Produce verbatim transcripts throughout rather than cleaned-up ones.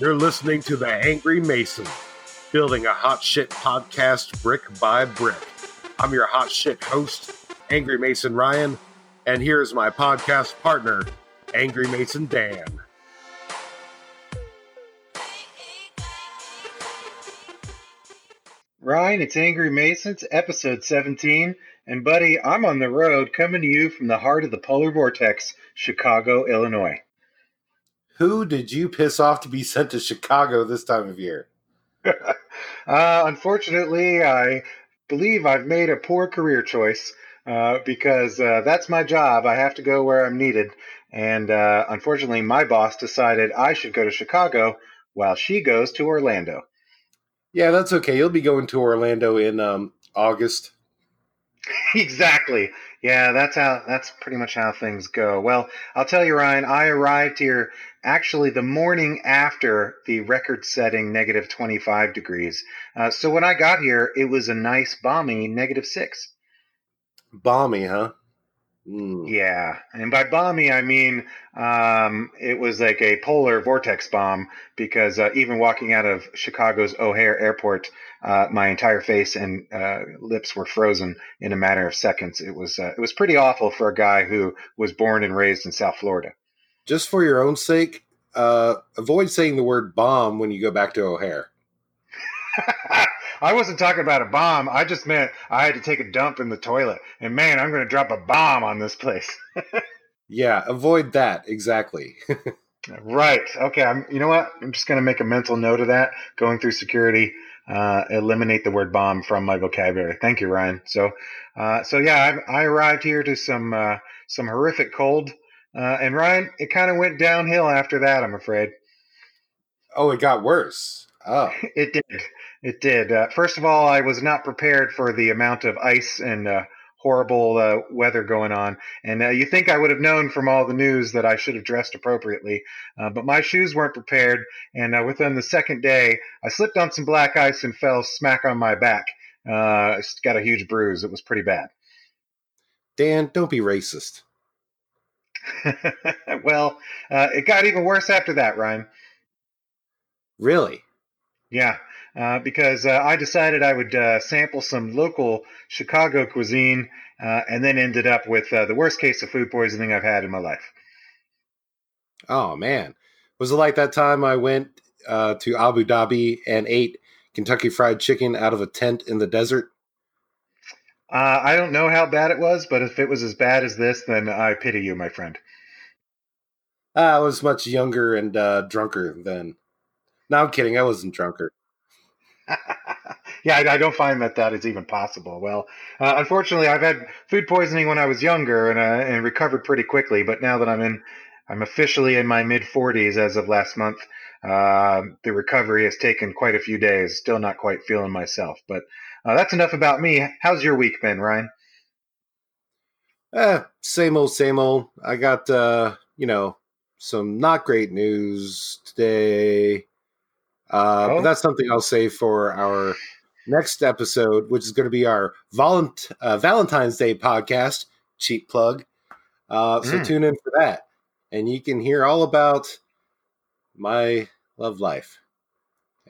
You're listening to The Angry Mason, building a hot shit podcast brick by brick. I'm your hot shit host, Angry Mason Ryan, and here's my podcast partner, Angry Mason Dan. Ryan, it's Angry Mason. It's episode seventeen, and buddy, I'm on the road coming to you from the heart of the polar vortex, Chicago, Illinois. Who did you piss off to be sent to Chicago this time of year? uh, unfortunately, I believe I've made a poor career choice uh, because uh, that's my job. I have to go where I'm needed. And uh, unfortunately, my boss decided I should go to Chicago while she goes to Orlando. Yeah, that's okay. You'll be going to Orlando in um, August. Exactly. Yeah, that's how. That's pretty much how things go. Well, I'll tell you, Ryan, I arrived here actually the morning after the record-setting negative twenty-five degrees. Uh, so when I got here, it was a nice, balmy negative six. Balmy, huh? Mm. Yeah, and by balmy, I mean um, it was like a polar vortex bomb because uh, even walking out of Chicago's O'Hare Airport, uh, my entire face and uh, lips were frozen in a matter of seconds. It was uh, it was pretty awful for a guy who was born and raised in South Florida. Just for your own sake, uh, avoid saying the word bomb when you go back to O'Hare. I wasn't talking about a bomb. I just meant I had to take a dump in the toilet. And, man, I'm going to drop a bomb on this place. Yeah, avoid that. Exactly. Right. Okay. I'm, you know what? I'm just going to make a mental note of that. Going through security, uh, eliminate the word bomb from my vocabulary. Thank you, Ryan. So, uh, so yeah, I, I arrived here to some uh, some horrific cold. Uh, and, Ryan, it kind of went downhill after that, I'm afraid. Oh, it got worse. Oh, it did. It did. Uh, first of all, I was not prepared for the amount of ice and uh, horrible uh, weather going on. And uh, you think I would have known from all the news that I should have dressed appropriately. Uh, but my shoes weren't prepared. And uh, within the second day, I slipped on some black ice and fell smack on my back. Uh, I got a huge bruise. It was pretty bad. Dan, don't be racist. Well, uh, it got even worse after that, Ryan. Really? Yeah, uh, because uh, I decided I would uh, sample some local Chicago cuisine uh, and then ended up with uh, the worst case of food poisoning I've had in my life. Oh, man. Was it like that time I went uh, to Abu Dhabi and ate Kentucky Fried Chicken out of a tent in the desert? Uh, I don't know how bad it was, but if it was as bad as this, then I pity you, my friend. Uh, I was much younger and uh, drunker then. No, I'm kidding. I wasn't drunker. Yeah, I, I don't find that that is even possible. Well, uh, unfortunately, I've had food poisoning when I was younger and, uh, and recovered pretty quickly. But now that I'm in, I'm officially in my mid forties as of last month. Uh, the recovery has taken quite a few days. Still not quite feeling myself. But uh, that's enough about me. How's your week been, Ryan? Eh, same old, same old. I got, uh, you know, some not great news today. Uh, oh. But that's something I'll save for our next episode, which is going to be our volunt- uh, Valentine's Day podcast, cheap plug. Uh, so mm. tune in for that. And you can hear all about my love life,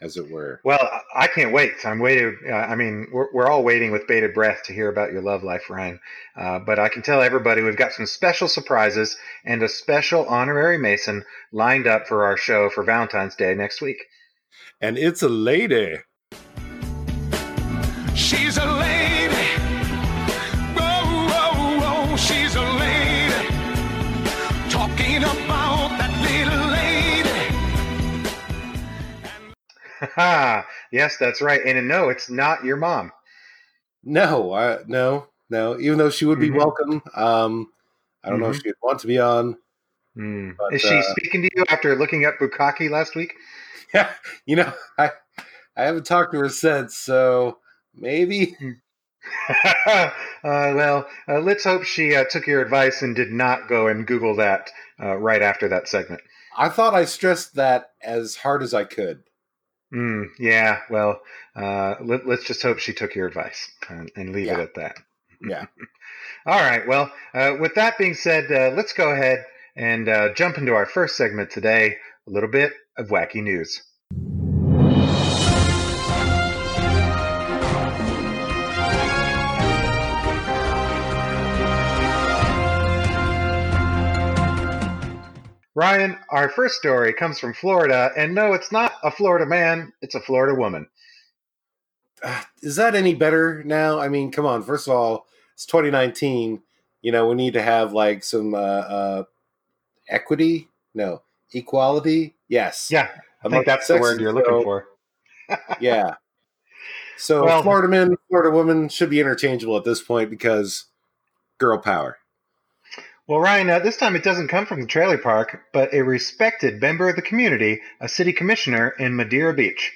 as it were. Well, I can't wait. I'm waiting. Uh, I mean, we're, we're all waiting with bated breath to hear about your love life, Ryan. Uh, but I can tell everybody we've got some special surprises and a special honorary Mason lined up for our show for Valentine's Day next week. And it's a lady. She's a lady. Whoa, whoa, whoa. She's a lady. Talking about that little lady. Ha! Yes, that's right. And no, it's not your mom. No, I, no, no. Even though she would be mm-hmm. welcome, um, I don't mm-hmm. know if she'd want to be on. Mm. But, Is she uh, speaking to you after looking up Bukkake last week? Yeah, you know, I I haven't talked to her since, so maybe. uh, well, uh, let's hope she uh, took your advice and did not go and Google that uh, right after that segment. I thought I stressed that as hard as I could. Mm, yeah, well, uh, let, let's just hope she took your advice and, and leave yeah. it at that. Yeah. All right, well, uh, with that being said, uh, let's go ahead and uh, jump into our first segment today. a little bit of wacky news. Ryan, our first story comes from Florida, and no, it's not a Florida man, it's a Florida woman. Uh, is that any better now? I mean, come on, first of all, it's twenty nineteen, you know, we need to have, like, some uh, uh, equity, no, equality, yes. Yeah, I think that's the word you're looking for. Yeah. So well, Florida men, Florida women should be interchangeable at this point because girl power. Well, Ryan, uh, this time it doesn't come from the trailer park, but a respected member of the community, a city commissioner in Madeira Beach.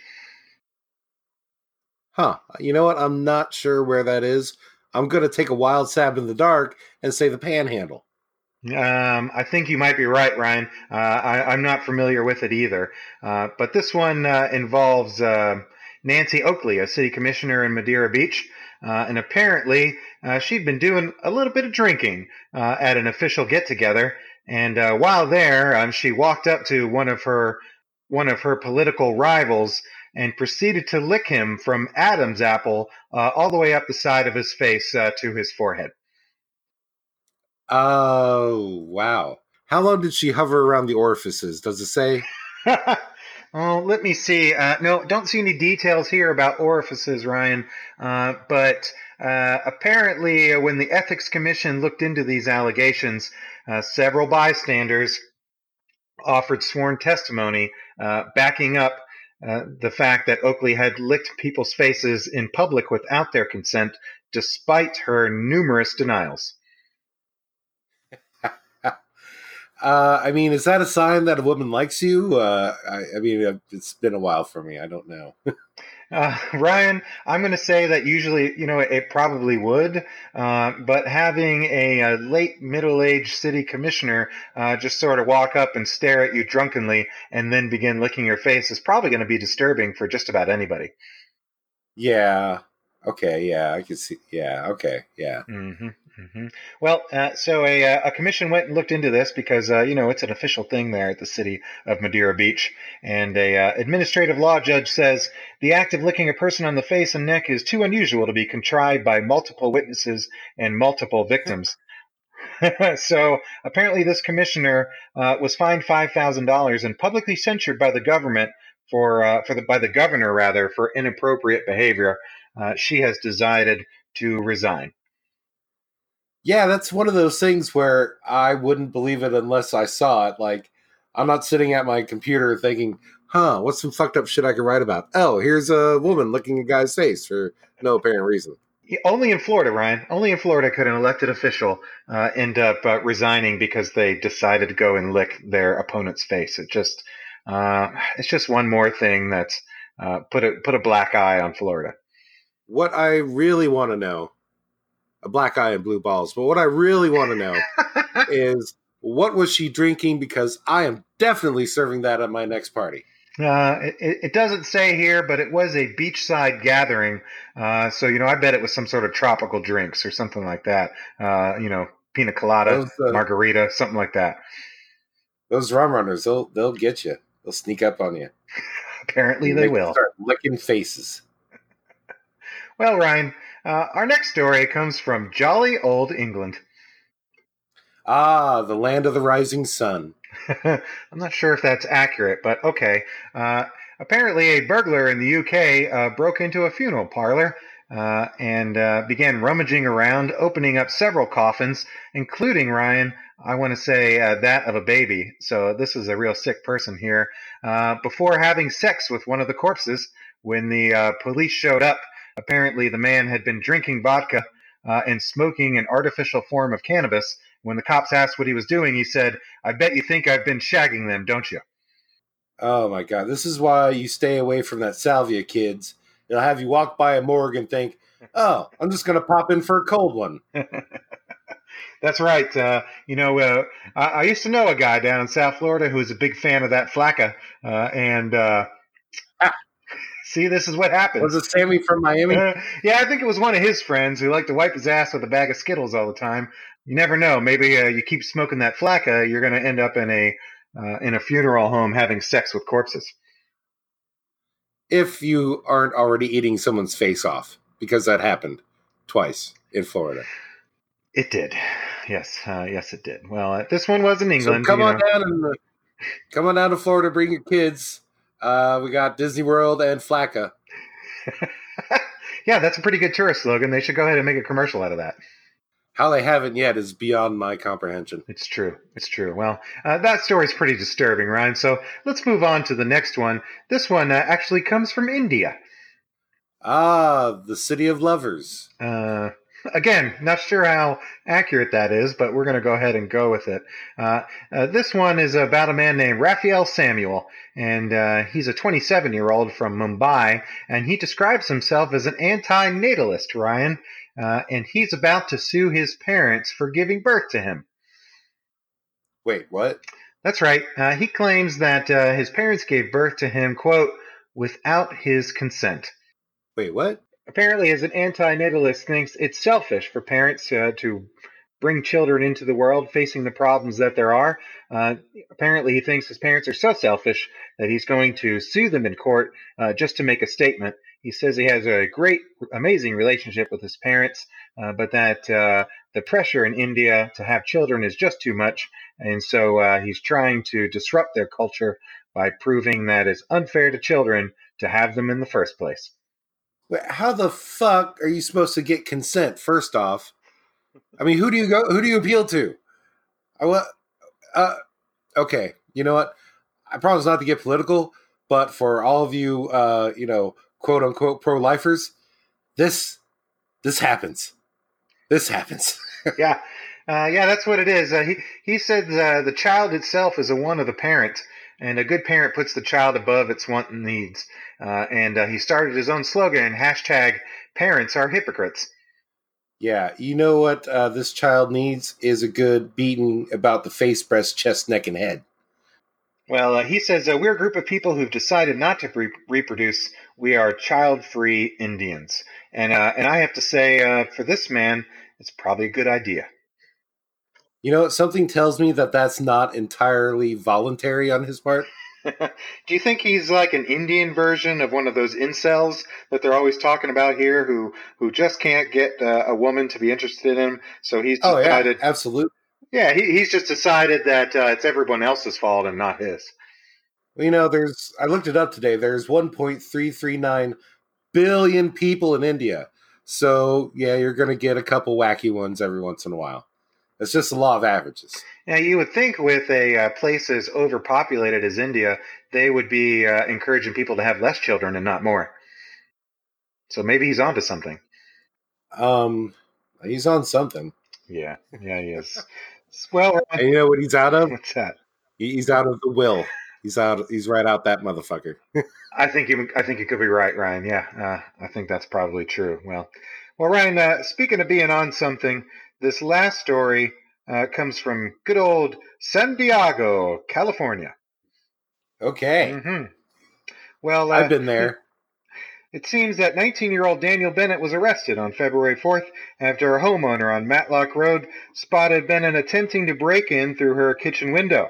Huh. You know what? I'm not sure where that is. I'm going to take a wild stab in the dark and say the Panhandle. Um, I think you might be right, Ryan. Uh, I, I'm not familiar with it either. Uh, but this one uh, involves uh, Nancy Oakley, a city commissioner in Madeira Beach. Uh, and apparently, uh, she'd been doing a little bit of drinking uh, at an official get-together. And uh, while there, um, she walked up to one of her one of her political rivals and proceeded to lick him from Adam's apple uh, all the way up the side of his face uh, to his forehead. Oh, wow. How long did she hover around the orifices? Does it say? Oh, let me see. Uh, no, don't see any details here about orifices, Ryan. Uh, but uh, apparently uh, when the Ethics Commission looked into these allegations, uh, several bystanders offered sworn testimony uh, backing up uh, the fact that Oakley had licked people's faces in public without their consent, despite her numerous denials. Uh, I mean, is that a sign that a woman likes you? Uh, I, I mean, it's been a while for me. I don't know. uh, Ryan, I'm going to say that usually, you know, it probably would. Uh, but having a, a late middle-aged city commissioner uh, just sort of walk up and stare at you drunkenly and then begin licking your face is probably going to be disturbing for just about anybody. Yeah. Okay. Yeah, I can see. Yeah. Okay. Yeah. Mm-hmm. Mm-hmm. Well, uh, so a, a commission went and looked into this because, uh, you know, it's an official thing there at the city of Madeira Beach. And a uh, administrative law judge says the act of licking a person on the face and neck is too unusual to be contrived by multiple witnesses and multiple victims. So apparently this commissioner uh, was fined five thousand dollars and publicly censured by the government for uh, for the by the governor, rather, for inappropriate behavior. Uh, she has decided to resign. Yeah, that's one of those things where I wouldn't believe it unless I saw it. Like, I'm not sitting at my computer thinking, huh, what's some fucked up shit I can write about? Oh, here's a woman licking a guy's face for no apparent reason. Only in Florida, Ryan. Only in Florida could an elected official uh, end up uh, resigning because they decided to go and lick their opponent's face. It just, uh, it's just one more thing that's uh, put a, put a black eye on Florida. What I really want to know. A black eye and blue balls. But what I really want to know is what was she drinking? Because I am definitely serving that at my next party. Uh, it, it doesn't say here, but it was a beachside gathering. Uh, so, you know, I bet it was some sort of tropical drinks or something like that. Uh, you know, pina colada, those, uh, margarita, something like that. Those rum runners, they'll, they'll get you. They'll sneak up on you. Apparently they, they will. Start licking faces. Well, Ryan, Uh, our next story comes from jolly old England. Ah, the land of the rising sun. I'm not sure if that's accurate, but okay. Uh, apparently a burglar in the U K uh, broke into a funeral parlor uh, and uh, began rummaging around, opening up several coffins, including, Ryan, I want to say uh, that of a baby. So this is a real sick person here. Uh, before having sex with one of the corpses, when the uh, police showed up, apparently, the man had been drinking vodka uh, and smoking an artificial form of cannabis. When the cops asked what he was doing, he said, "I bet you think I've been shagging them, don't you?" Oh, my God. This is why you stay away from that salvia, kids. It'll have you walk by a morgue and think, oh, I'm just going to pop in for a cold one. That's right. Uh, you know, uh, I, I used to know a guy down in South Florida who was a big fan of that flaca. Uh, and... Uh, ah. See, this is what happens. Was it Sammy from Miami? Uh, yeah, I think it was one of his friends who liked to wipe his ass with a bag of Skittles all the time. You never know. Maybe uh, you keep smoking that flaca, you're going to end up in a uh, in a funeral home having sex with corpses. If you aren't already eating someone's face off, because that happened twice in Florida. It did. Yes. Uh, yes, it did. Well, uh, this one was in England. So come on know. down and uh, come on down to Florida. Bring your kids. Uh, we got Disney World and Flacca. Yeah, that's a pretty good tourist slogan. They should go ahead and make a commercial out of that. How they haven't yet is beyond my comprehension. It's true. It's true. Well, uh, that story's pretty disturbing, Ryan. So let's move on to the next one. This one uh, actually comes from India. Ah, the city of lovers. Uh, again, not sure how accurate that is, but we're going to go ahead and go with it. Uh, uh, this one is about a man named Raphael Samuel, and uh, he's a twenty-seven-year-old from Mumbai, and he describes himself as an anti-natalist, Ryan. Uh, and he's about to sue his parents for giving birth to him. Wait, what? That's right. Uh, he claims that uh, his parents gave birth to him, quote, without his consent. Wait, what? Apparently, as an antinatalist thinks it's selfish for parents uh, to bring children into the world facing the problems that there are. Uh, apparently, he thinks his parents are so selfish that he's going to sue them in court uh, just to make a statement. He says he has a great, amazing relationship with his parents, uh, but that uh, the pressure in India to have children is just too much. And so uh, he's trying to disrupt their culture by proving that it's unfair to children to have them in the first place. Wait, how the fuck are you supposed to get consent, first off? I mean, who do you go? Who do you appeal to? I want, uh, okay, you know what? I promise not to get political, but for all of you, uh, you know, quote unquote pro-lifers, this this happens. This happens. yeah, uh, yeah, that's what it is. Uh, he he said uh, the child itself is a one of the parent, and a good parent puts the child above its wants and needs. Uh, and uh, he started his own slogan: hashtag Parents are hypocrites. Yeah, you know what uh, this child needs is a good beating about the face, breast, chest, neck, and head. Well, uh, he says, uh, we're a group of people who've decided not to re- reproduce. We are child-free Indians. And uh, and I have to say, uh, for this man, it's probably a good idea. You know, something tells me that that's not entirely voluntary on his part. Do you think he's like an Indian version of one of those incels that they're always talking about here who, who just can't get uh, a woman to be interested in him? So he's decided... Oh, yeah, absolutely. Yeah, he, he's just decided that uh, it's everyone else's fault and not his. You know, there's I looked it up today. There's one point three three nine billion people in India. So, yeah, you're going to get a couple wacky ones every once in a while. It's just the law of averages. Now, you would think with a uh, place as overpopulated as India, they would be uh, encouraging people to have less children and not more. So maybe he's onto something. Um, he's on something. Yeah, yeah, he is. Well, and you know what he's out of? What's that? He's out of the will. He's out. He's right out that motherfucker. I think you. I think you could be right, Ryan. Yeah, uh, I think that's probably true. Well, well, Ryan. Uh, speaking of being on something, this last story uh, comes from good old San Diego, California. Okay. Mm-hmm. Well, uh, I've been there. It seems that nineteen-year-old Daniel Bennett was arrested on February fourth after a homeowner on Matlock Road spotted Bennett attempting to break in through her kitchen window.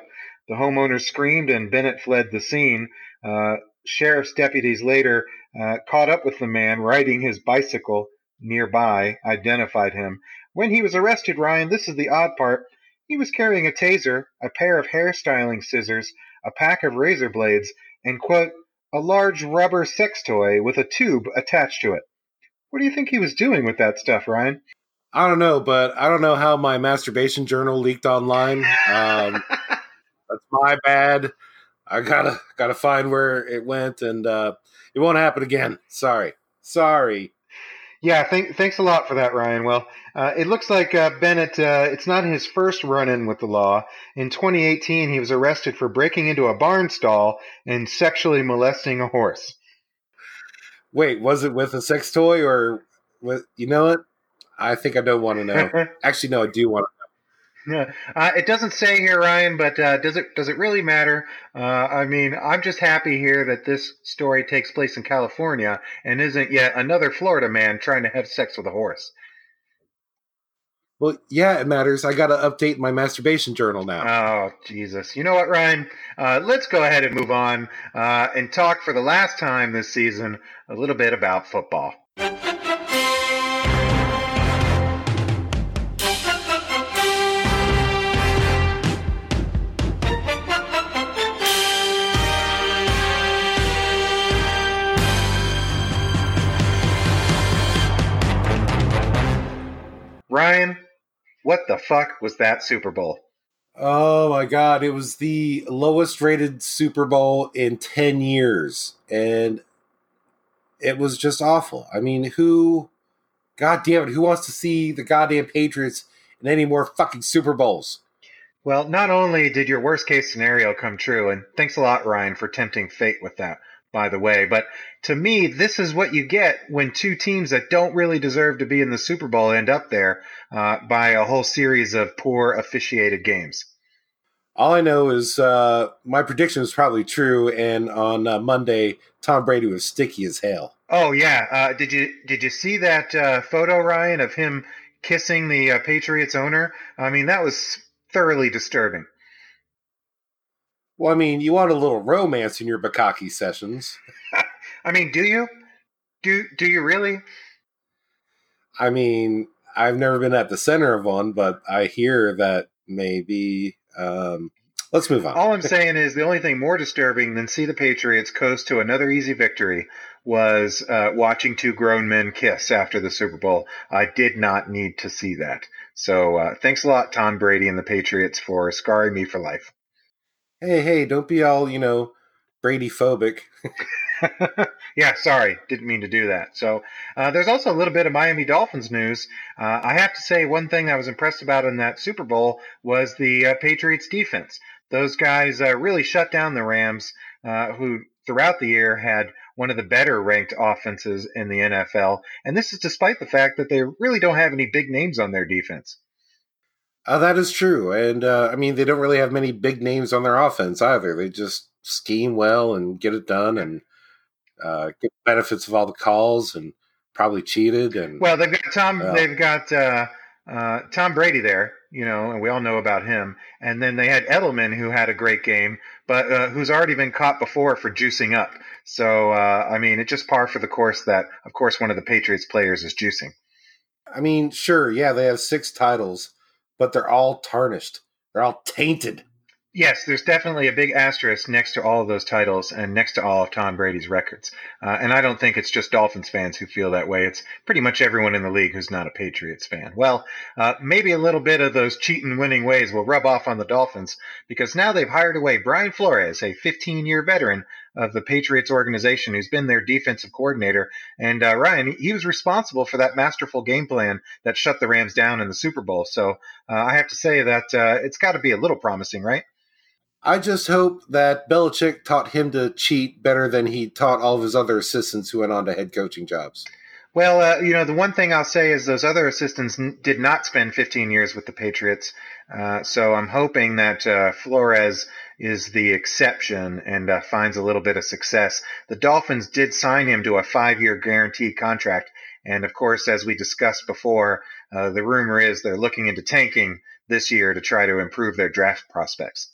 The homeowner screamed and Bennett fled the scene. Uh, sheriff's deputies later uh, caught up with the man riding his bicycle nearby, identified him. When he was arrested, Ryan, this is the odd part, he was carrying a taser, a pair of hairstyling scissors, a pack of razor blades, and, quote, a large rubber sex toy with a tube attached to it. What do you think he was doing with that stuff, Ryan? I don't know, but I don't know how my masturbation journal leaked online. Um, that's my bad. I gotta gotta find where it went, and uh, it won't happen again. Sorry, sorry. Yeah, th- thanks a lot for that, Ryan. Well, uh, it looks like uh, Bennett, uh, it's not his first run-in with the law. In twenty eighteen, he was arrested for breaking into a barn stall and sexually molesting a horse. Wait, was it with a sex toy or with, you know what? I think I don't want to know. Actually, no, I do want to know. Yeah, uh, it doesn't say here, Ryan, but uh, does it does it really matter? Uh, I mean, I'm just happy here that this story takes place in California and isn't yet another Florida man trying to have sex with a horse. Well, yeah, it matters. I got to update my masturbation journal now. Oh, Jesus. You know what, Ryan? Uh, let's go ahead and move on uh, and talk for the last time this season a little bit about football. Ryan, what the fuck was that Super Bowl? Oh, my God. It was the lowest rated Super Bowl in ten years, and it was just awful. I mean, who, God damn it, who wants to see the goddamn Patriots in any more fucking Super Bowls? Well, not only did your worst case scenario come true, and thanks a lot, Ryan, for tempting fate with that, by the way, but to me, this is what you get when two teams that don't really deserve to be in the Super Bowl end up there uh, by a whole series of poor officiated games. All I know is uh, my prediction was probably true, and on uh, Monday, Tom Brady was sticky as hell. Oh yeah, uh, did you did you see that uh, photo, Ryan, of him kissing the uh, Patriots owner? I mean, that was thoroughly disturbing. Well, I mean, you want a little romance in your bukkake sessions. I mean, do you? Do do you really? I mean, I've never been at the center of one, but I hear that maybe. Um, let's move on. All I'm saying is the only thing more disturbing than see the Patriots coast to another easy victory was uh, watching two grown men kiss after the Super Bowl. I did not need to see that. So uh, thanks a lot, Tom Brady and the Patriots, for scarring me for life. Hey, hey, don't be all, you know, Brady-phobic. Yeah, sorry. Didn't mean to do that. So uh, there's also a little bit of Miami Dolphins news. Uh, I have to say one thing I was impressed about in that Super Bowl was the uh, Patriots defense. Those guys uh, really shut down the Rams, uh, who throughout the year had one of the better ranked offenses in the N F L. And this is despite the fact that they really don't have any big names on their defense. Uh, that is true. And, uh, I mean, they don't really have many big names on their offense either. They just scheme well and get it done and uh, get the benefits of all the calls and probably cheated. And Well, they've got Tom, uh, they've got, uh, uh, Tom Brady there, you know, and we all know about him. And then they had Edelman, who had a great game, but uh, who's already been caught before for juicing up. So, uh, I mean, it's just par for the course that, of course, one of the Patriots players is juicing. I mean, sure, yeah, they have six titles. But they're all tarnished. They're all tainted. Yes, there's definitely a big asterisk next to all of those titles and next to all of Tom Brady's records. Uh, and I don't think it's just Dolphins fans who feel that way. It's pretty much everyone in the league who's not a Patriots fan. Well, uh, maybe a little bit of those cheating winning ways will rub off on the Dolphins because now they've hired away Brian Flores, a fifteen-year veteran of the Patriots organization who's been their defensive coordinator. And uh, Ryan, he was responsible for that masterful game plan that shut the Rams down in the Super Bowl. So uh, I have to say that uh, it's got to be a little promising, right? I just hope that Belichick taught him to cheat better than he taught all of his other assistants who went on to head coaching jobs. Well, uh, you know, the one thing I'll say is those other assistants n- did not spend fifteen years with the Patriots. Uh, so I'm hoping that uh, Flores is the exception and uh, finds a little bit of success. The Dolphins did sign him to a five-year guaranteed contract. And, of course, as we discussed before, uh, the rumor is they're looking into tanking this year to try to improve their draft prospects.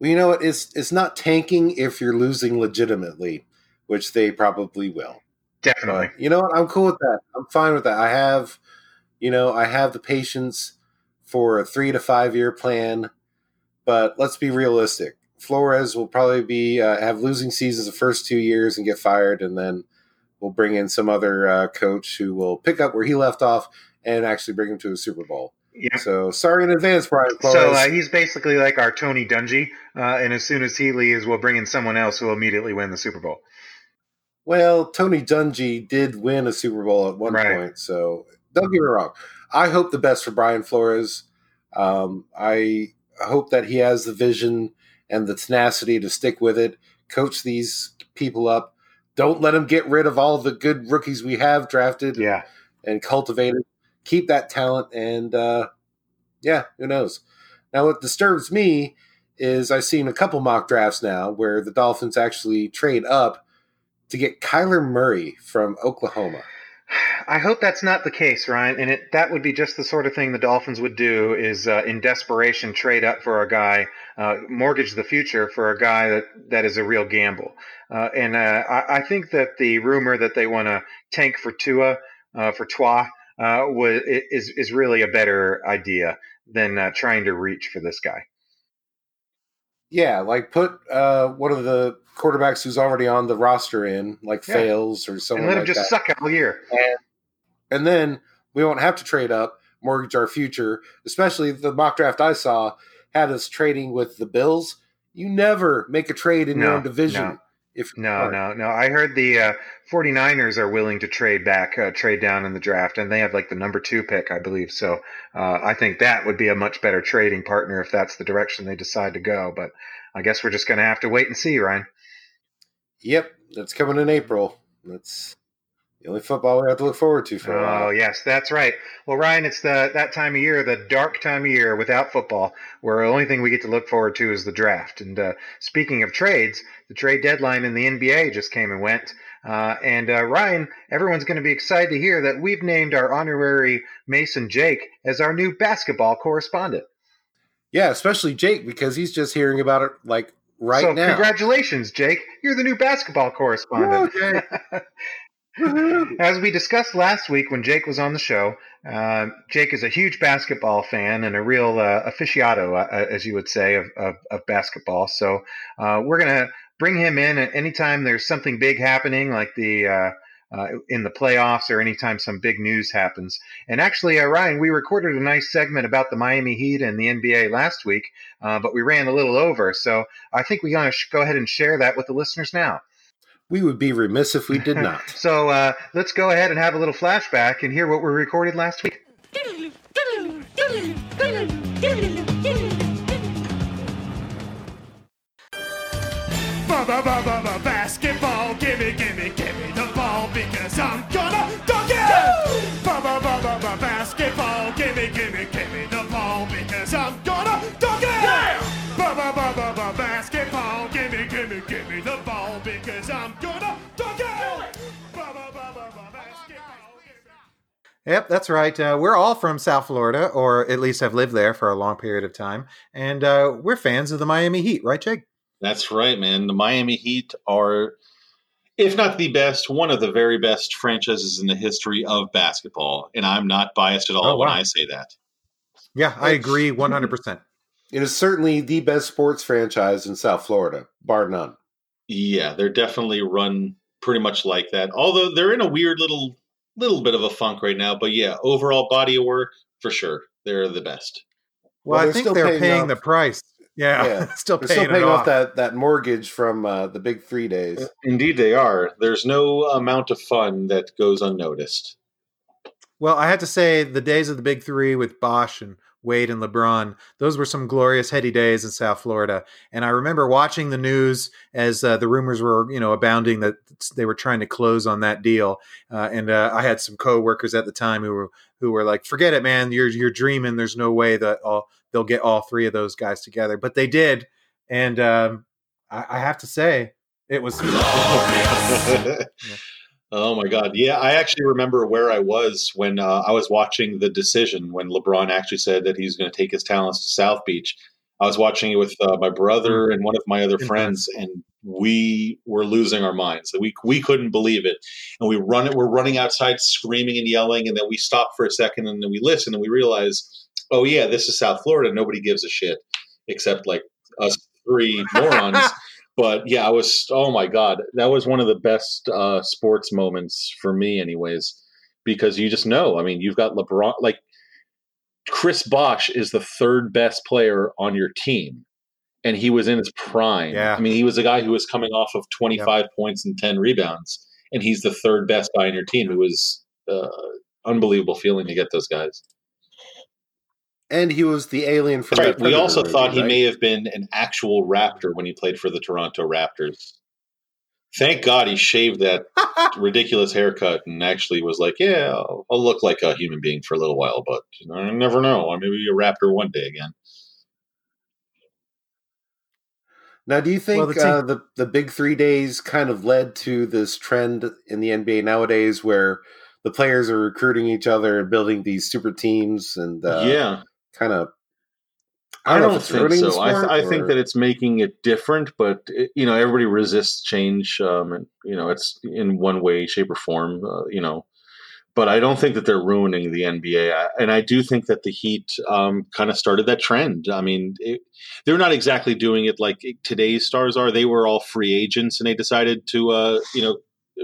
Well, you know what? It's, it's not tanking if you're losing legitimately, which they probably will. Definitely. But you know what? I'm cool with that. I'm fine with that. I have, you know, I have the patience for a three to five year plan, but let's be realistic. Flores will probably be uh, have losing seasons the first two years and get fired, and then we'll bring in some other uh, coach who will pick up where he left off and actually bring him to a Super Bowl. Yeah. So sorry in advance, Brian Flores. So uh, he's basically like our Tony Dungy, uh, and as soon as he leaves, we'll bring in someone else who will immediately win the Super Bowl. Well, Tony Dungy did win a Super Bowl at one right. point, so don't get me wrong. I hope the best for Brian Flores. Um, I hope that he has the vision and the tenacity to stick with it, coach these people up. Don't let him get rid of all the good rookies we have drafted yeah. and, and cultivated. Keep that talent, and uh, yeah, who knows? Now, what disturbs me is I've seen a couple mock drafts now where the Dolphins actually trade up to get Kyler Murray from Oklahoma. I hope that's not the case, Ryan. And it, that would be just the sort of thing the Dolphins would do is uh, in desperation trade up for a guy, uh, mortgage the future for a guy that, that is a real gamble. Uh, and uh, I, I think that the rumor that they want to tank for Tua, uh, for Tua, uh, was, is, is really a better idea than uh, trying to reach for this guy. Yeah, like put uh, one of the quarterbacks who's already on the roster in, like yeah. Fails or someone like that. And let him like just that. suck all year. And, and then we won't have to trade up, mortgage our future, especially the mock draft I saw had us trading with the Bills. You never make a trade in no, your own division. No, if no, no, no. I heard the uh, 49ers are willing to trade back, uh, trade down in the draft, and they have like the number two pick, I believe. So uh, I think that would be a much better trading partner if that's the direction they decide to go. But I guess we're just going to have to wait and see, Ryan. Yep, that's coming in April. That's the only football we have to look forward to for a while. Oh, yes, that's right. Well, Ryan, it's the that time of year, the dark time of year without football, where the only thing we get to look forward to is the draft. And uh, speaking of trades, the trade deadline in the N B A just came and went. Uh, and, uh, Ryan, everyone's going to be excited to hear that we've named our honorary Mason Jake as our new basketball correspondent. Yeah, especially Jake, because he's just hearing about it like right so now. So congratulations, Jake. You're the new basketball correspondent. Okay. As we discussed last week when Jake was on the show, uh, Jake is a huge basketball fan and a real uh, aficionado, uh, as you would say, of, of, of basketball. So uh, we're going to bring him in anytime there's something big happening, like the uh, uh, in the playoffs or anytime some big news happens. And actually, uh, Ryan, we recorded a nice segment about the Miami Heat and the N B A last week, uh, but we ran a little over. So I think we're going to go ahead and share that with the listeners now. We would be remiss if we did not. So uh, let's go ahead and have a little flashback and hear what we recorded last week. Basketball, gimme, gimme, gimme the ball because I'm gonna dunk it! Basketball, gimme, gimme, gimme the ball because I'm gonna dunk it! Basketball, gimme, gimme, gimme the ball because I'm gonna dunk it! Yep, that's right. Uh, we're all from South Florida, or at least have lived there for a long period of time, and uh, we're fans of the Miami Heat, right, Jake? That's right, man. The Miami Heat are, if not the best, one of the very best franchises in the history of basketball. And I'm not biased at all oh, wow. when I say that. Yeah, I agree one hundred percent. It is certainly the best sports franchise in South Florida, bar none. Yeah, they're definitely run pretty much like that. Although they're in a weird little little bit of a funk right now. But yeah, overall body of work, for sure. They're the best. Well, well I think they're paying, paying the price. Yeah, yeah. still paying, still paying off, off that, that mortgage from uh, the big three days. Indeed they are. There's no amount of fun that goes unnoticed. Well, I had to say the days of the big three with Bosh and Wade and LeBron, those were some glorious, heady days in South Florida. And I remember watching the news as uh, the rumors were, you know, abounding that they were trying to close on that deal. Uh, and uh, I had some coworkers at the time who were who were like, forget it, man, you're you're dreaming. There's no way that all they'll get all three of those guys together. But they did. And um, I, I have to say, it was glorious. Oh, my God. Yeah, I actually remember where I was when uh, I was watching The Decision when LeBron actually said that he's going to take his talents to South Beach. I was watching it with uh, my brother and one of my other friends, and we were losing our minds. We we couldn't believe it. And we run it. We're running outside screaming and yelling, and then we stop for a second, and then we listen, and we realize, oh, yeah, this is South Florida. Nobody gives a shit except, like, us three morons. But, yeah, I was – oh, my God. That was one of the best uh, sports moments for me anyways because you just know. I mean, you've got LeBron – like Chris Bosh is the third best player on your team, and he was in his prime. Yeah. I mean, he was a guy who was coming off of twenty-five yep. points and ten rebounds, and he's the third best guy on your team. It was uh, unbelievable feeling to get those guys. And he was the alien from right. the We also movie, thought he right? may have been an actual Raptor when he played for the Toronto Raptors. Thank God he shaved that ridiculous haircut and actually was like, yeah, I'll, I'll look like a human being for a little while, but I never know. I may be a Raptor one day again. Now, do you think well, the, team- uh, the, the big three days kind of led to this trend in the N B A nowadays where the players are recruiting each other and building these super teams, and uh, yeah, kind of. I don't, I don't think so. I, th- I think that it's making it different, but it, you know, everybody resists change, um, and you know, it's in one way, shape, or form, uh, you know. But I don't think that they're ruining the N B A, I, and I do think that the Heat um, kind of started that trend. I mean, it, they're not exactly doing it like today's stars are. They were all free agents, and they decided to, uh, you know,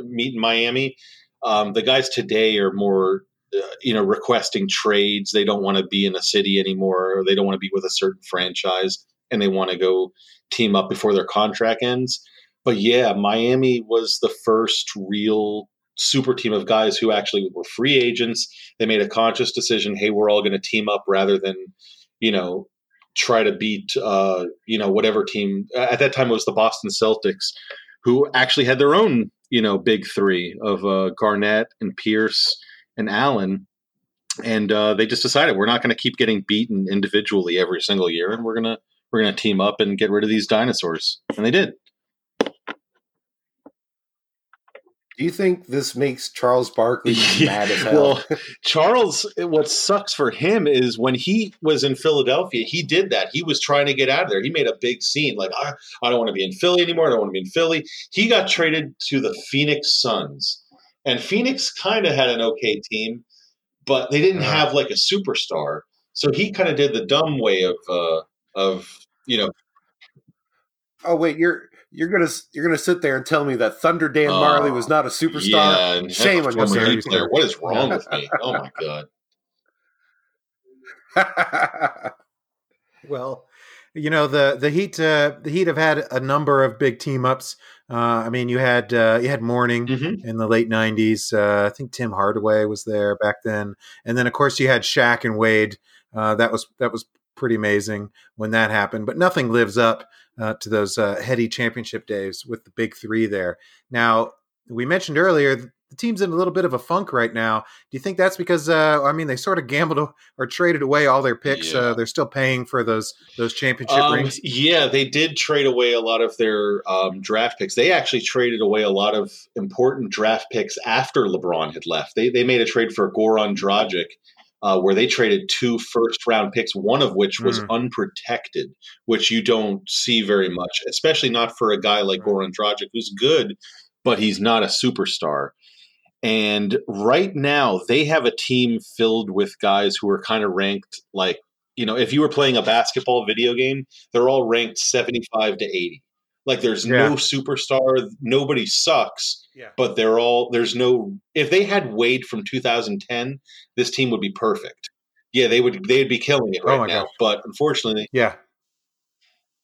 meet in Miami. Um, the guys today are more, uh, you know, requesting trades. They don't want to be in a city anymore, or they don't want to be with a certain franchise, and they want to go team up before their contract ends. But yeah, Miami was the first real super team of guys who actually were free agents. They made a conscious decision, hey, we're all going to team up rather than, you know, try to beat, uh, you know, whatever team. At that time, it was the Boston Celtics, who actually had their own, you know, big three of uh, Garnett and Pierce and Allen. And uh, they just decided we're not going to keep getting beaten individually every single year, and we're going to we're going to team up and get rid of these dinosaurs. And they did. Do you think this makes Charles Barkley mad as hell? Well, Charles, what sucks for him is when he was in Philadelphia, he did that. He was trying to get out of there. He made a big scene. Like, I, I don't want to be in Philly anymore. I don't want to be in Philly. He got traded to the Phoenix Suns. And Phoenix kind of had an okay team, but they didn't have like a superstar. So he kind of did the dumb way of, uh, of you know. Oh, wait, you're. You're gonna you're gonna sit there and tell me that Thunder Dan uh, Marley was not a superstar. Yeah, shame on you, player. What is wrong with me? Oh my god. Well, you know the the Heat uh, the Heat have had a number of big team ups. Uh, I mean, you had uh, you had Mourning mm-hmm. in the late nineties. Uh, I think Tim Hardaway was there back then, and then of course you had Shaq and Wade. Uh, that was that was pretty amazing when that happened, but nothing lives up Uh, to those uh, heady championship days with the big three there. Now, we mentioned earlier, the team's in a little bit of a funk right now. Do you think that's because, uh, I mean, they sort of gambled or traded away all their picks. Yeah. Uh, they're still paying for those those championship um, rings. Yeah, they did trade away a lot of their um, draft picks. They actually traded away a lot of important draft picks after LeBron had left. They, they made a trade for Goran Dragic, Uh, where they traded two first-round picks, one of which was mm. unprotected, which you don't see very much, especially not for a guy like Goran Dragic, who's good, but he's not a superstar. And right now, they have a team filled with guys who are kind of ranked like, you know, if you were playing a basketball video game, they're all ranked seventy-five to eighty. Like, there's yeah. no superstar, nobody sucks. Yeah. But they're all there's no if they had Wade from two thousand ten, this team would be perfect. Yeah, they would they'd be killing it right oh now. Gosh. But unfortunately, yeah,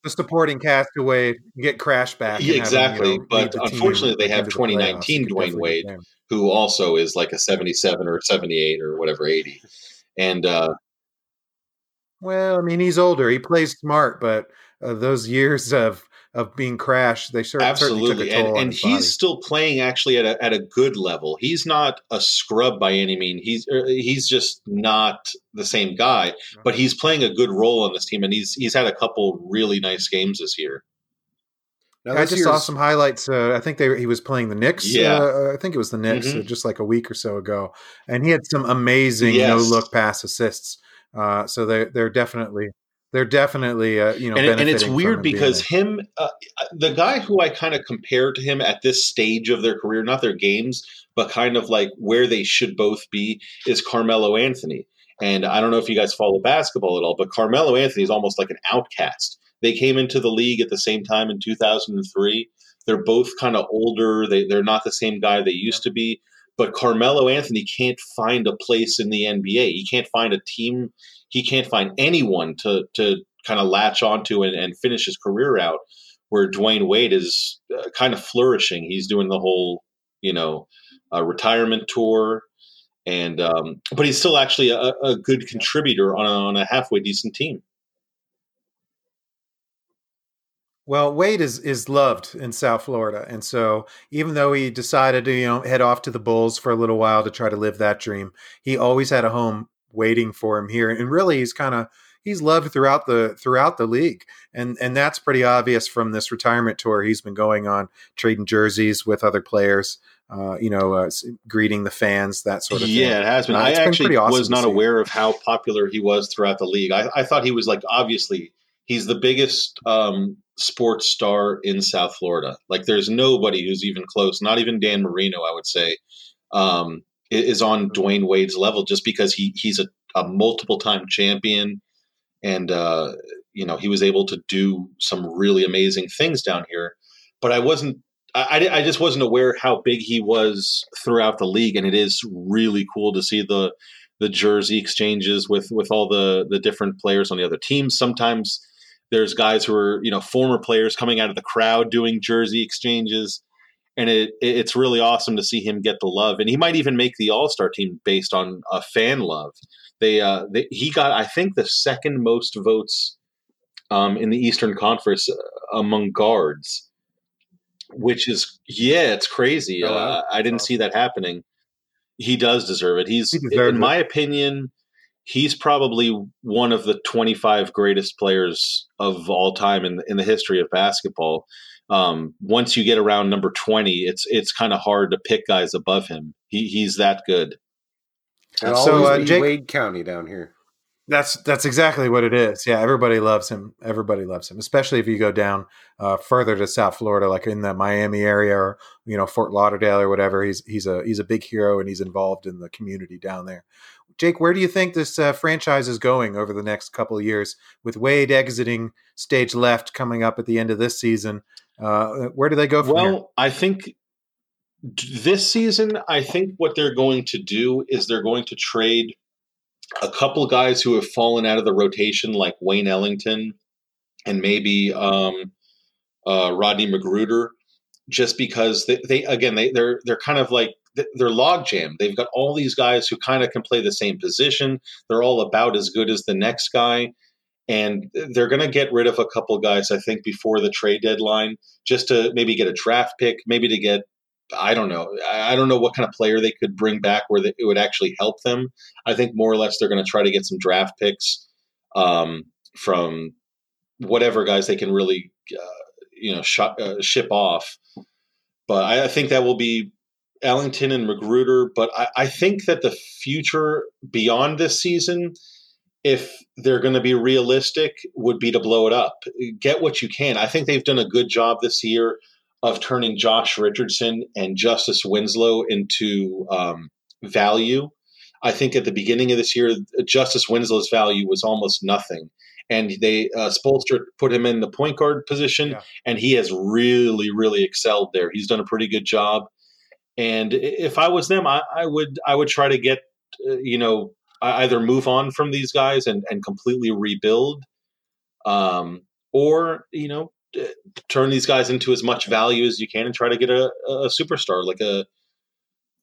the supporting cast of Wade get crashed back. Yeah, exactly. Them, you know, but unfortunately, they have twenty nineteen Dwayne Wade, who also is like a seventy-seven or seventy-eight or whatever eighty. And uh, well, I mean, he's older. He plays smart, but uh, those years of. Of being crashed, they certainly, absolutely. certainly took a toll and, on and his he's body. Still playing actually at a at a good level. He's not a scrub by any means. He's he's just not the same guy, but he's playing a good role on this team, and he's he's had a couple really nice games this year. Now, this I just saw some highlights. Uh, I think they he was playing the Knicks. Yeah, uh, I think it was the Knicks, mm-hmm. uh, just like a week or so ago, and he had some amazing yes. no look pass assists. Uh, so they they're definitely. They're definitely, uh, you know, and, and it's weird because him, uh, the guy who I kind of compare to him at this stage of their career, not their games, but kind of like where they should both be, is Carmelo Anthony. And I don't know if you guys follow basketball at all, but Carmelo Anthony is almost like an outcast. They came into the league at the same time in two thousand three. They're both kind of older. They, they're not the same guy they used to be. But Carmelo Anthony can't find a place in the N B A. He can't find a team. He can't find anyone to to kind of latch onto and, and finish his career out, where Dwayne Wade is uh, kind of flourishing. He's doing the whole, you know, uh, retirement tour. and um, But he's still actually a, a good contributor on a, on a halfway decent team. Well, Wade is, is loved in South Florida. And so even though he decided to, you know, head off to the Bulls for a little while to try to live that dream, he always had a home waiting for him here. And really he's kind of he's loved throughout the throughout the league. And and that's pretty obvious from this retirement tour he's been going on, trading jerseys with other players. uh, you know, uh, greeting the fans, that sort of yeah, thing. Yeah, it has been. Uh, I actually been awesome was not aware of how popular he was throughout the league. I, I thought he was like, obviously, he's the biggest um, sports star in South Florida. Like, there's nobody who's even close, not even Dan Marino, I would say, um, is on Dwayne Wade's level, just because he he's a, a multiple-time champion. And, uh, you know, he was able to do some really amazing things down here. But I wasn't I, I just wasn't aware how big he was throughout the league. And it is really cool to see the the jersey exchanges with with all the, the different players on the other teams. Sometimes there's guys who are, you know, former players coming out of the crowd doing jersey exchanges. And it it's really awesome to see him get the love. And he might even make the All-Star team based on a fan love. They, uh, they, he got, I think, the second most votes um, in the Eastern Conference among guards, which is, yeah, it's crazy. Oh, wow. uh, I didn't wow. see that happening. He does deserve it. He's, he in my it. opinion, he's probably one of the twenty-five greatest players of all time in, in the history of basketball. Um, once you get around number twenty, it's it's kind of hard to pick guys above him. He, he's that good. And so uh, Jake, Wade County down here. That's that's exactly what it is. Yeah, everybody loves him. Everybody loves him, especially if you go down uh, further to South Florida, like in the Miami area or you know Fort Lauderdale or whatever. He's he's a he's a big hero and he's involved in the community down there. Jake, where do you think this uh, franchise is going over the next couple of years with Wade exiting stage left coming up at the end of this season? Uh, where do they go from well, here? Well, I think. This season, I think what they're going to do is they're going to trade a couple guys who have fallen out of the rotation, like Wayne Ellington and maybe um, uh, Rodney Magruder, just because they, they again they they're they're kind of like they're logjam. They've got all these guys who kind of can play the same position. They're all about as good as the next guy. And they're going to get rid of a couple guys, I think, before the trade deadline, just to maybe get a draft pick, maybe to get. I don't know. I don't know what kind of player they could bring back where they, it would actually help them. I think more or less they're going to try to get some draft picks um, from whatever guys they can really, uh, you know, sh- uh, ship off. But I, I think that will be Ellington and Magruder. But I, I think that the future beyond this season, if they're going to be realistic, would be to blow it up. Get what you can. I think they've done a good job this year of turning Josh Richardson and Justice Winslow into um, value. I think at the beginning of this year, Justice Winslow's value was almost nothing. And they uh, Spoelstra put him in the point guard position, yeah. and he has really, really excelled there. He's done a pretty good job. And if I was them, I, I would I would try to get, uh, you know, either move on from these guys and, and completely rebuild um, or, you know, turn these guys into as much value as you can and try to get a, a superstar. Like a,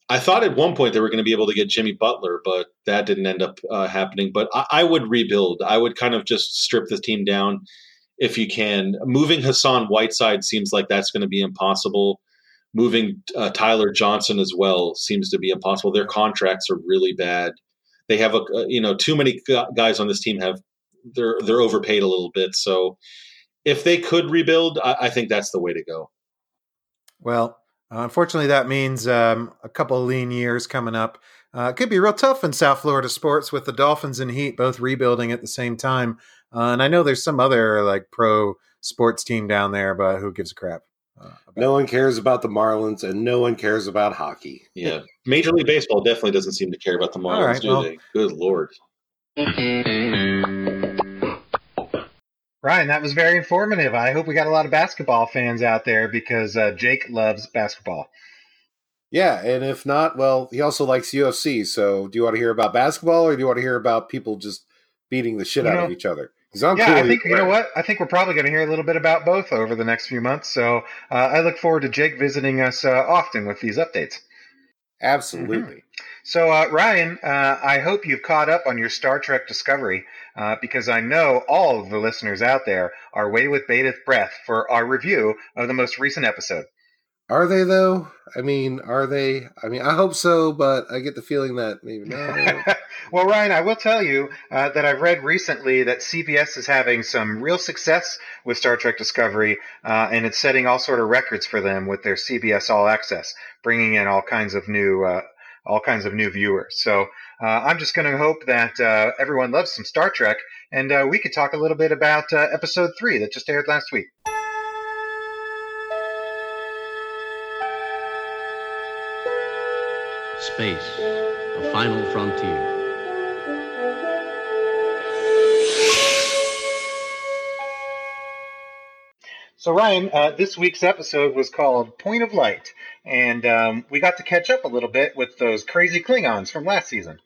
I thought at one point they were going to be able to get Jimmy Butler, but that didn't end up uh, happening. But I, I would rebuild. I would kind of just strip the team down if you can. Moving Hassan Whiteside seems like that's going to be impossible. Moving uh, Tyler Johnson as well seems to be impossible. Their contracts are really bad. They have a, you know, too many guys on this team have they're, they're overpaid a little bit. So, if they could rebuild, I, I think that's the way to go. Well, uh, unfortunately, that means um, a couple of lean years coming up. Uh, it could be real tough in South Florida sports with the Dolphins and Heat both rebuilding at the same time. Uh, and I know there's some other like pro sports team down there, but who gives a crap? Uh, no one cares about the Marlins and no one cares about hockey. Yeah. Major League Baseball definitely doesn't seem to care about the Marlins, right, do well, they? Good Lord. Ryan, that was very informative. I hope we got a lot of basketball fans out there because uh, Jake loves basketball. Yeah, and if not, well, he also likes U F C. So do you want to hear about basketball or do you want to hear about people just beating the shit you out know, of each other? I'm yeah, I think, you know what? I think we're probably going to hear a little bit about both over the next few months. So uh, I look forward to Jake visiting us uh, often with these updates. Absolutely. Mm-hmm. So, uh, Ryan, uh, I hope you've caught up on your Star Trek Discovery uh, because I know all of the listeners out there are waiting with bated breath for our review of the most recent episode. Are they though? I mean, are they? I mean, I hope so, but I get the feeling that maybe not. Well, Ryan, I will tell you uh, that I've read recently that C B S is having some real success with Star Trek Discovery, uh, and it's setting all sort of records for them with their C B S All Access, bringing in all kinds of new, uh, all kinds of new viewers. So uh, I'm just going to hope that uh, everyone loves some Star Trek, and uh, we could talk a little bit about uh, episode three that just aired last week. Space, the final frontier. So, Ryan, uh, this week's episode was called Point of Light, and um, we got to catch up a little bit with those crazy Klingons from last season.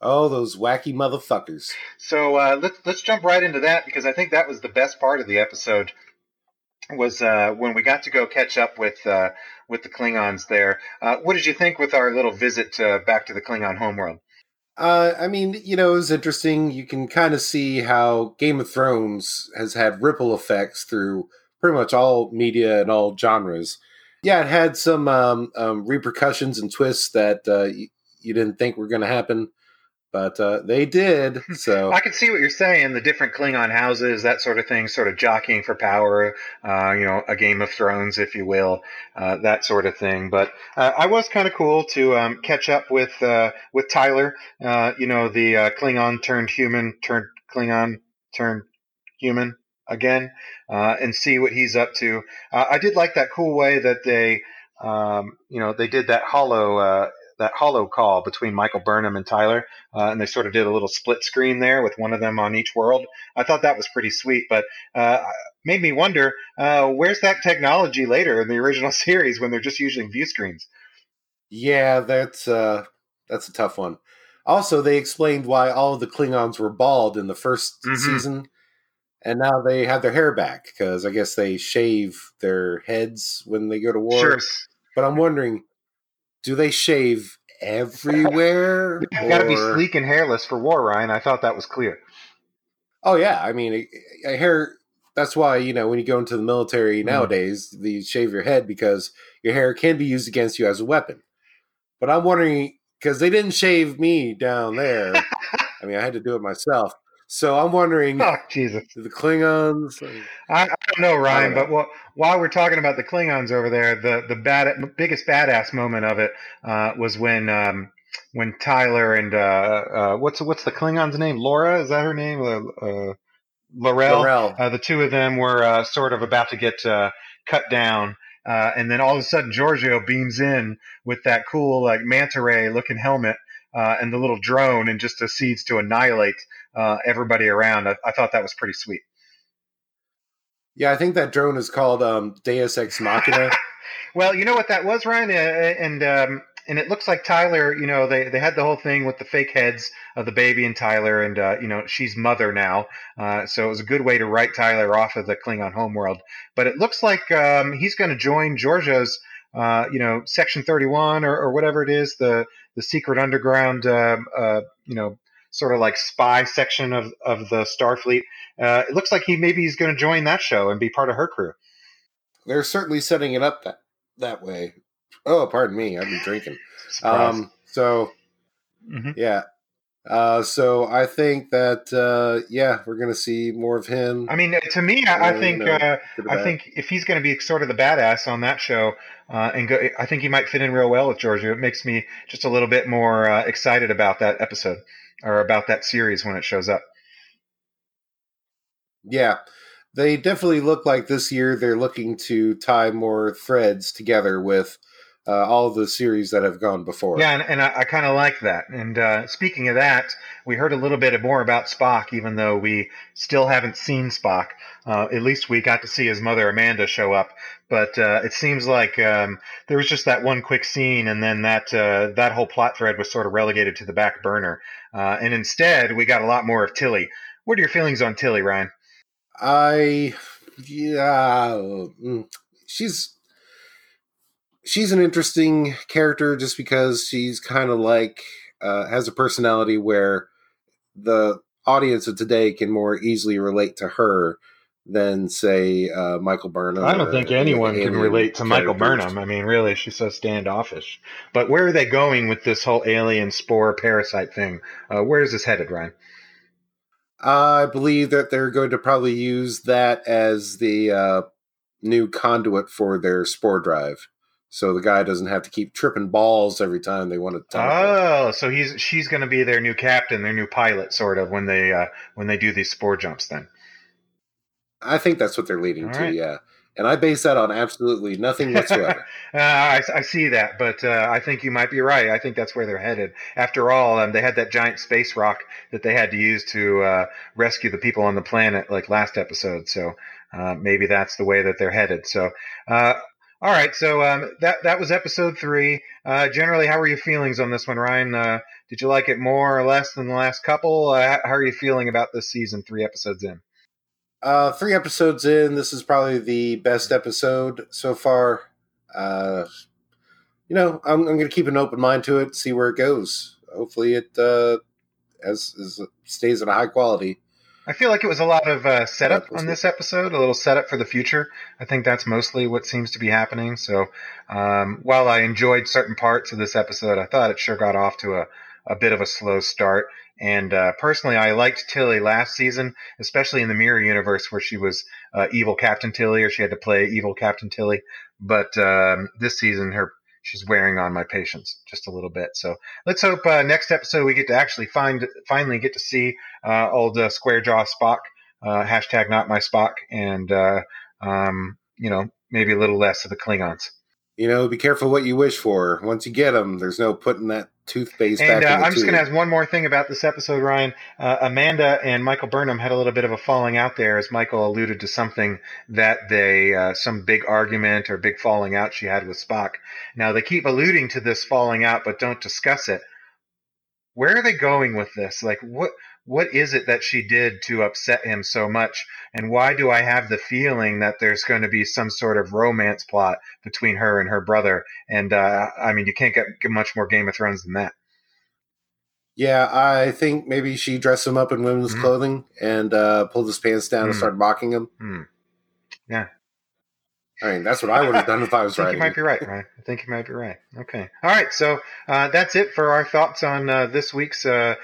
Oh, those wacky motherfuckers. So uh, let's, let's jump right into that, because I think that was the best part of the episode. Was uh, when we got to go catch up with uh, with the Klingons there. Uh, what did you think with our little visit to, back to the Klingon homeworld? Uh, I mean, you know, it was interesting. You can kind of see how Game of Thrones has had ripple effects through pretty much all media and all genres. Yeah, it had some um, um, repercussions and twists that uh, you, you didn't think were going to happen. But uh, they did, so... I can see what you're saying, the different Klingon houses, that sort of thing, sort of jockeying for power, uh, you know, a Game of Thrones, if you will, uh, that sort of thing. But uh, I was kind of cool to um, catch up with uh, with Tyler, uh, you know, the uh, Klingon turned human, turned Klingon, turned human again, uh, and see what he's up to. Uh, I did like that cool way that they, um, you know, they did that hollow... Uh, that hollow call between Michael Burnham and Tyler. Uh, and they sort of did a little split screen there with one of them on each world. I thought that was pretty sweet, but uh, made me wonder, uh, where's that technology later in the original series when they're just using view screens? Yeah, that's uh, that's a tough one. Also, they explained why all of the Klingons were bald in the first mm-hmm. season. And now they have their hair back because I guess they shave their heads when they go to war. Sure. But I'm wondering, do they shave everywhere? You've got to be sleek and hairless for war, Ryan. I thought that was clear. Oh, yeah. I mean, a, a hair, that's why, you know, when you go into the military mm. nowadays, you shave your head because your hair can be used against you as a weapon. But I'm wondering, because they didn't shave me down there. I mean, I had to do it myself. So I'm wondering, oh, Jesus. The Klingons. I, I don't know, Ryan, don't know. But well, while we're talking about the Klingons over there, the the bad, biggest badass moment of it uh, was when um, when Tyler and uh, uh, what's what's the Klingon's name? Laura, is that her name? Uh, Laurel. Uh, the two of them were uh, sort of about to get uh, cut down. Uh, and then all of a sudden, Giorgio beams in with that cool like manta ray looking helmet. Uh, and the little drone and just proceeds to annihilate uh, everybody around. I, I thought that was pretty sweet. Yeah, I think that drone is called um, Deus Ex Machina. Well, you know what that was, Ryan? And um, and it looks like Tyler, you know, they, they had the whole thing with the fake heads of the baby and Tyler, and, uh, you know, she's mother now. Uh, so it was a good way to write Tyler off of the Klingon homeworld. But it looks like um, he's going to join Giorgio's, uh, you know, Section thirty-one or, or whatever it is, the the secret underground, uh, uh, you know, sort of like spy section of, of the Starfleet. Uh, it looks like he maybe he's going to join that show and be part of her crew. They're certainly setting it up that, that way. Oh, pardon me. I've been drinking. Um, so, mm-hmm. yeah. Uh, so I think that, uh, yeah, we're going to see more of him. I mean, to me, I, I think, uh, I think if he's going to be sort of the badass on that show, uh, and go, I think he might fit in real well with Giorgio. It makes me just a little bit more uh, excited about that episode or about that series when it shows up. Yeah, they definitely look like this year they're looking to tie more threads together with Uh, all the series that have gone before. Yeah, and, and I, I kind of like that. And uh, speaking of that, we heard a little bit more about Spock, even though we still haven't seen Spock. Uh, at least we got to see his mother, Amanda, show up. But uh, it seems like um, there was just that one quick scene, and then that uh, that whole plot thread was sort of relegated to the back burner. Uh, and instead, we got a lot more of Tilly. What are your feelings on Tilly, Ryan? I... yeah... She's... She's an interesting character just because she's kind of like, uh, has a personality where the audience of today can more easily relate to her than, say, uh, Michael Burnham. I don't think anyone can relate to Michael Burnham. I mean, really, she's so standoffish. But where are they going with this whole alien spore parasite thing? Uh, where is this headed, Ryan? I believe that they're going to probably use that as the uh, new conduit for their spore drive. So the guy doesn't have to keep tripping balls every time they want to teleport. Oh, so he's she's going to be their new captain, their new pilot, sort of, when they uh, when they do these spore jumps then. I think that's what they're leading All to, right. yeah. And I base that on absolutely nothing whatsoever. uh, I, I see that, but uh, I think you might be right. I think that's where they're headed. After all, um, they had that giant space rock that they had to use to uh, rescue the people on the planet, like last episode. So uh, maybe that's the way that they're headed. So, uh, all right. So um, that that was episode three. Uh, generally, how were your feelings on this one, Ryan? Uh, did you like it more or less than the last couple? Uh, how are you feeling about this season, three episodes in? Uh, three episodes in, this is probably the best episode so far. Uh, you know, I'm, I'm going to keep an open mind to it, see where it goes. Hopefully it uh, as, as it stays at a high quality. I feel like it was a lot of uh, setup on this episode, a little setup for the future. I think that's mostly what seems to be happening. So um, while I enjoyed certain parts of this episode, I thought it sure got off to a, a bit of a slow start. And uh, personally, I liked Tilly last season, especially in the Mirror Universe where she was uh, evil Captain Tilly, or she had to play evil Captain Tilly. But um, this season, her she's wearing on my patience just a little bit. So let's hope uh, next episode we get to actually find finally get to see uh, old uh, Square Jaw Spock, uh, hashtag not my Spock, and uh, um, you know maybe a little less of the Klingons. You know, be careful what you wish for. Once you get them, there's no putting that toothpaste and, back uh, in the And I'm tube. Just going to ask one more thing about this episode, Ryan. Uh, Amanda and Michael Burnham had a little bit of a falling out there, as Michael alluded to something that they, uh, some big argument or big falling out she had with Spock. Now, they keep alluding to this falling out, but don't discuss it. Where are they going with this? Like, what what is it that she did to upset him so much? And why do I have the feeling that there's going to be some sort of romance plot between her and her brother? And, uh, I mean, you can't get much more Game of Thrones than that. Yeah, I think maybe she dressed him up in women's mm-hmm. clothing and uh, pulled his pants down mm-hmm. and started mocking him. Mm-hmm. Yeah. I mean, that's what I would have done if I was right. I think writing. You might be right, Ryan. I think you might be right. Okay. All right. So uh, that's it for our thoughts on uh, this week's uh,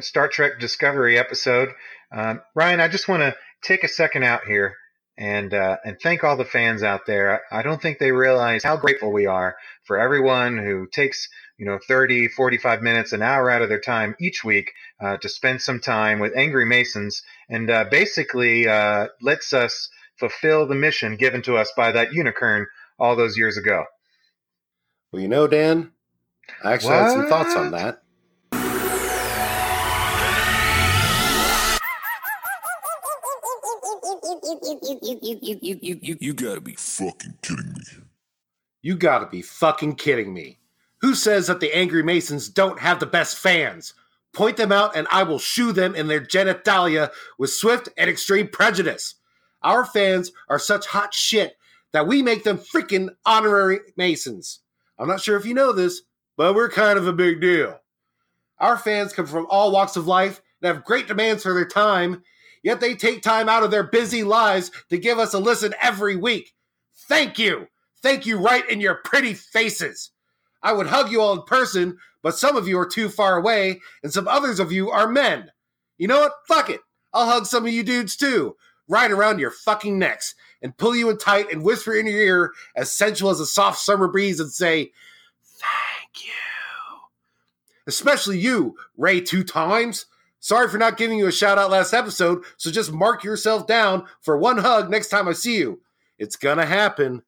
Star Trek Discovery episode. Um, Ryan, I just want to take a second out here and uh, and thank all the fans out there. I, I don't think they realize how grateful we are for everyone who takes you know, thirty, forty-five minutes, an hour out of their time each week uh, to spend some time with Angry Masons and uh, basically uh, lets us fulfill the mission given to us by that unicorn all those years ago. Well, you know, Dan, I actually what? had some thoughts on that. You gotta be fucking kidding me. You gotta be fucking kidding me. Who says that the Angry Masons don't have the best fans? Point them out and I will shoo them in their genitalia with swift and extreme prejudice. Our fans are such hot shit that we make them freaking honorary Masons. I'm not sure if you know this, but we're kind of a big deal. Our fans come from all walks of life and have great demands for their time, yet they take time out of their busy lives to give us a listen every week. Thank you. Thank you right in your pretty faces. I would hug you all in person, but some of you are too far away, and some others of you are men. You know what? Fuck it. I'll hug some of you dudes too. Right around your fucking necks and pull you in tight and whisper in your ear as sensual as a soft summer breeze and say, thank you. Especially you, Ray Two Times. Sorry for not giving you a shout out last episode, so just mark yourself down for one hug next time I see you. It's gonna happen.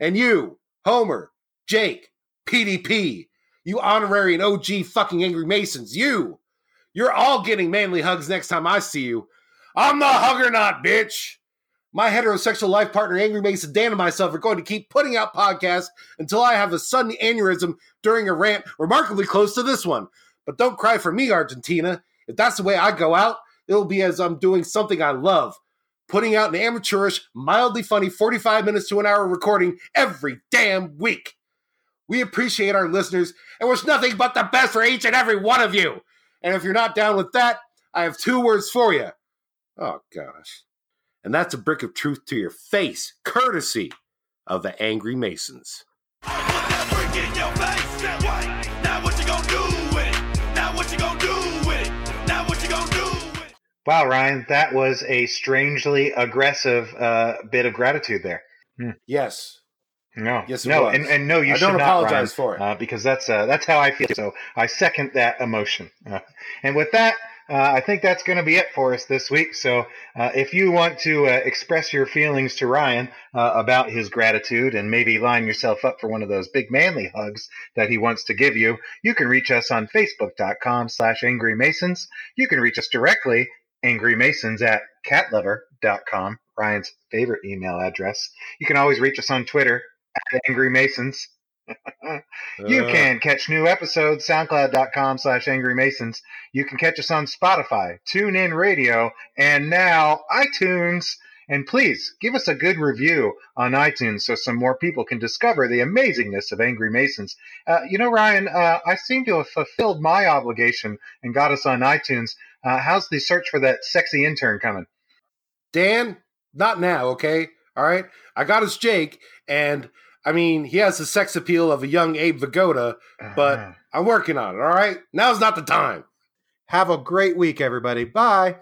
And you, Homer, Jake, P D P, you honorary and O G fucking Angry Masons, you, you're all getting manly hugs next time I see you. I'm the huggernaut, bitch. My heterosexual life partner, Angry Mason Dan, and myself are going to keep putting out podcasts until I have a sudden aneurysm during a rant remarkably close to this one. But don't cry for me, Argentina. If that's the way I go out, it'll be as I'm doing something I love, putting out an amateurish, mildly funny forty-five minutes to an hour recording every damn week. We appreciate our listeners and wish nothing but the best for each and every one of you. And if you're not down with that, I have two words for you. Oh, gosh. And that's a brick of truth to your face, courtesy of the Angry Masons. Put that brick in your face, that way. Now what you gonna do with it? Now what you gonna do with it? Now what you gonna do with it? Wow, Ryan, that was a strangely aggressive uh, bit of gratitude there. Hmm. Yes. No, yes, it no, was. And, and no, you I should don't not apologize Ryan, for it uh, because that's uh, that's how I feel. So I second that emotion. Uh, and with that, uh, I think that's going to be it for us this week. So uh, if you want to uh, express your feelings to Ryan uh, about his gratitude and maybe line yourself up for one of those big manly hugs that he wants to give you, you can reach us on Facebook dot com slash Angry Masons. You can reach us directly, Angry Masons at cat lover dot com, Ryan's favorite email address. You can always reach us on Twitter. Angry Masons. You can catch new episodes soundcloud dot com slash Angry Masons. You can catch us on Spotify, TuneIn Radio, and now iTunes. And please give us a good review on iTunes so some more people can discover the amazingness of Angry Masons. Uh, you know, Ryan, uh, I seem to have fulfilled my obligation and got us on iTunes. Uh, how's the search for that sexy intern coming? Dan, not now, okay? All right, I got his Jake, and I mean, he has the sex appeal of a young Abe Vigoda, but uh-huh. I'm working on it, all right? Now's not the time. Have a great week, everybody. Bye.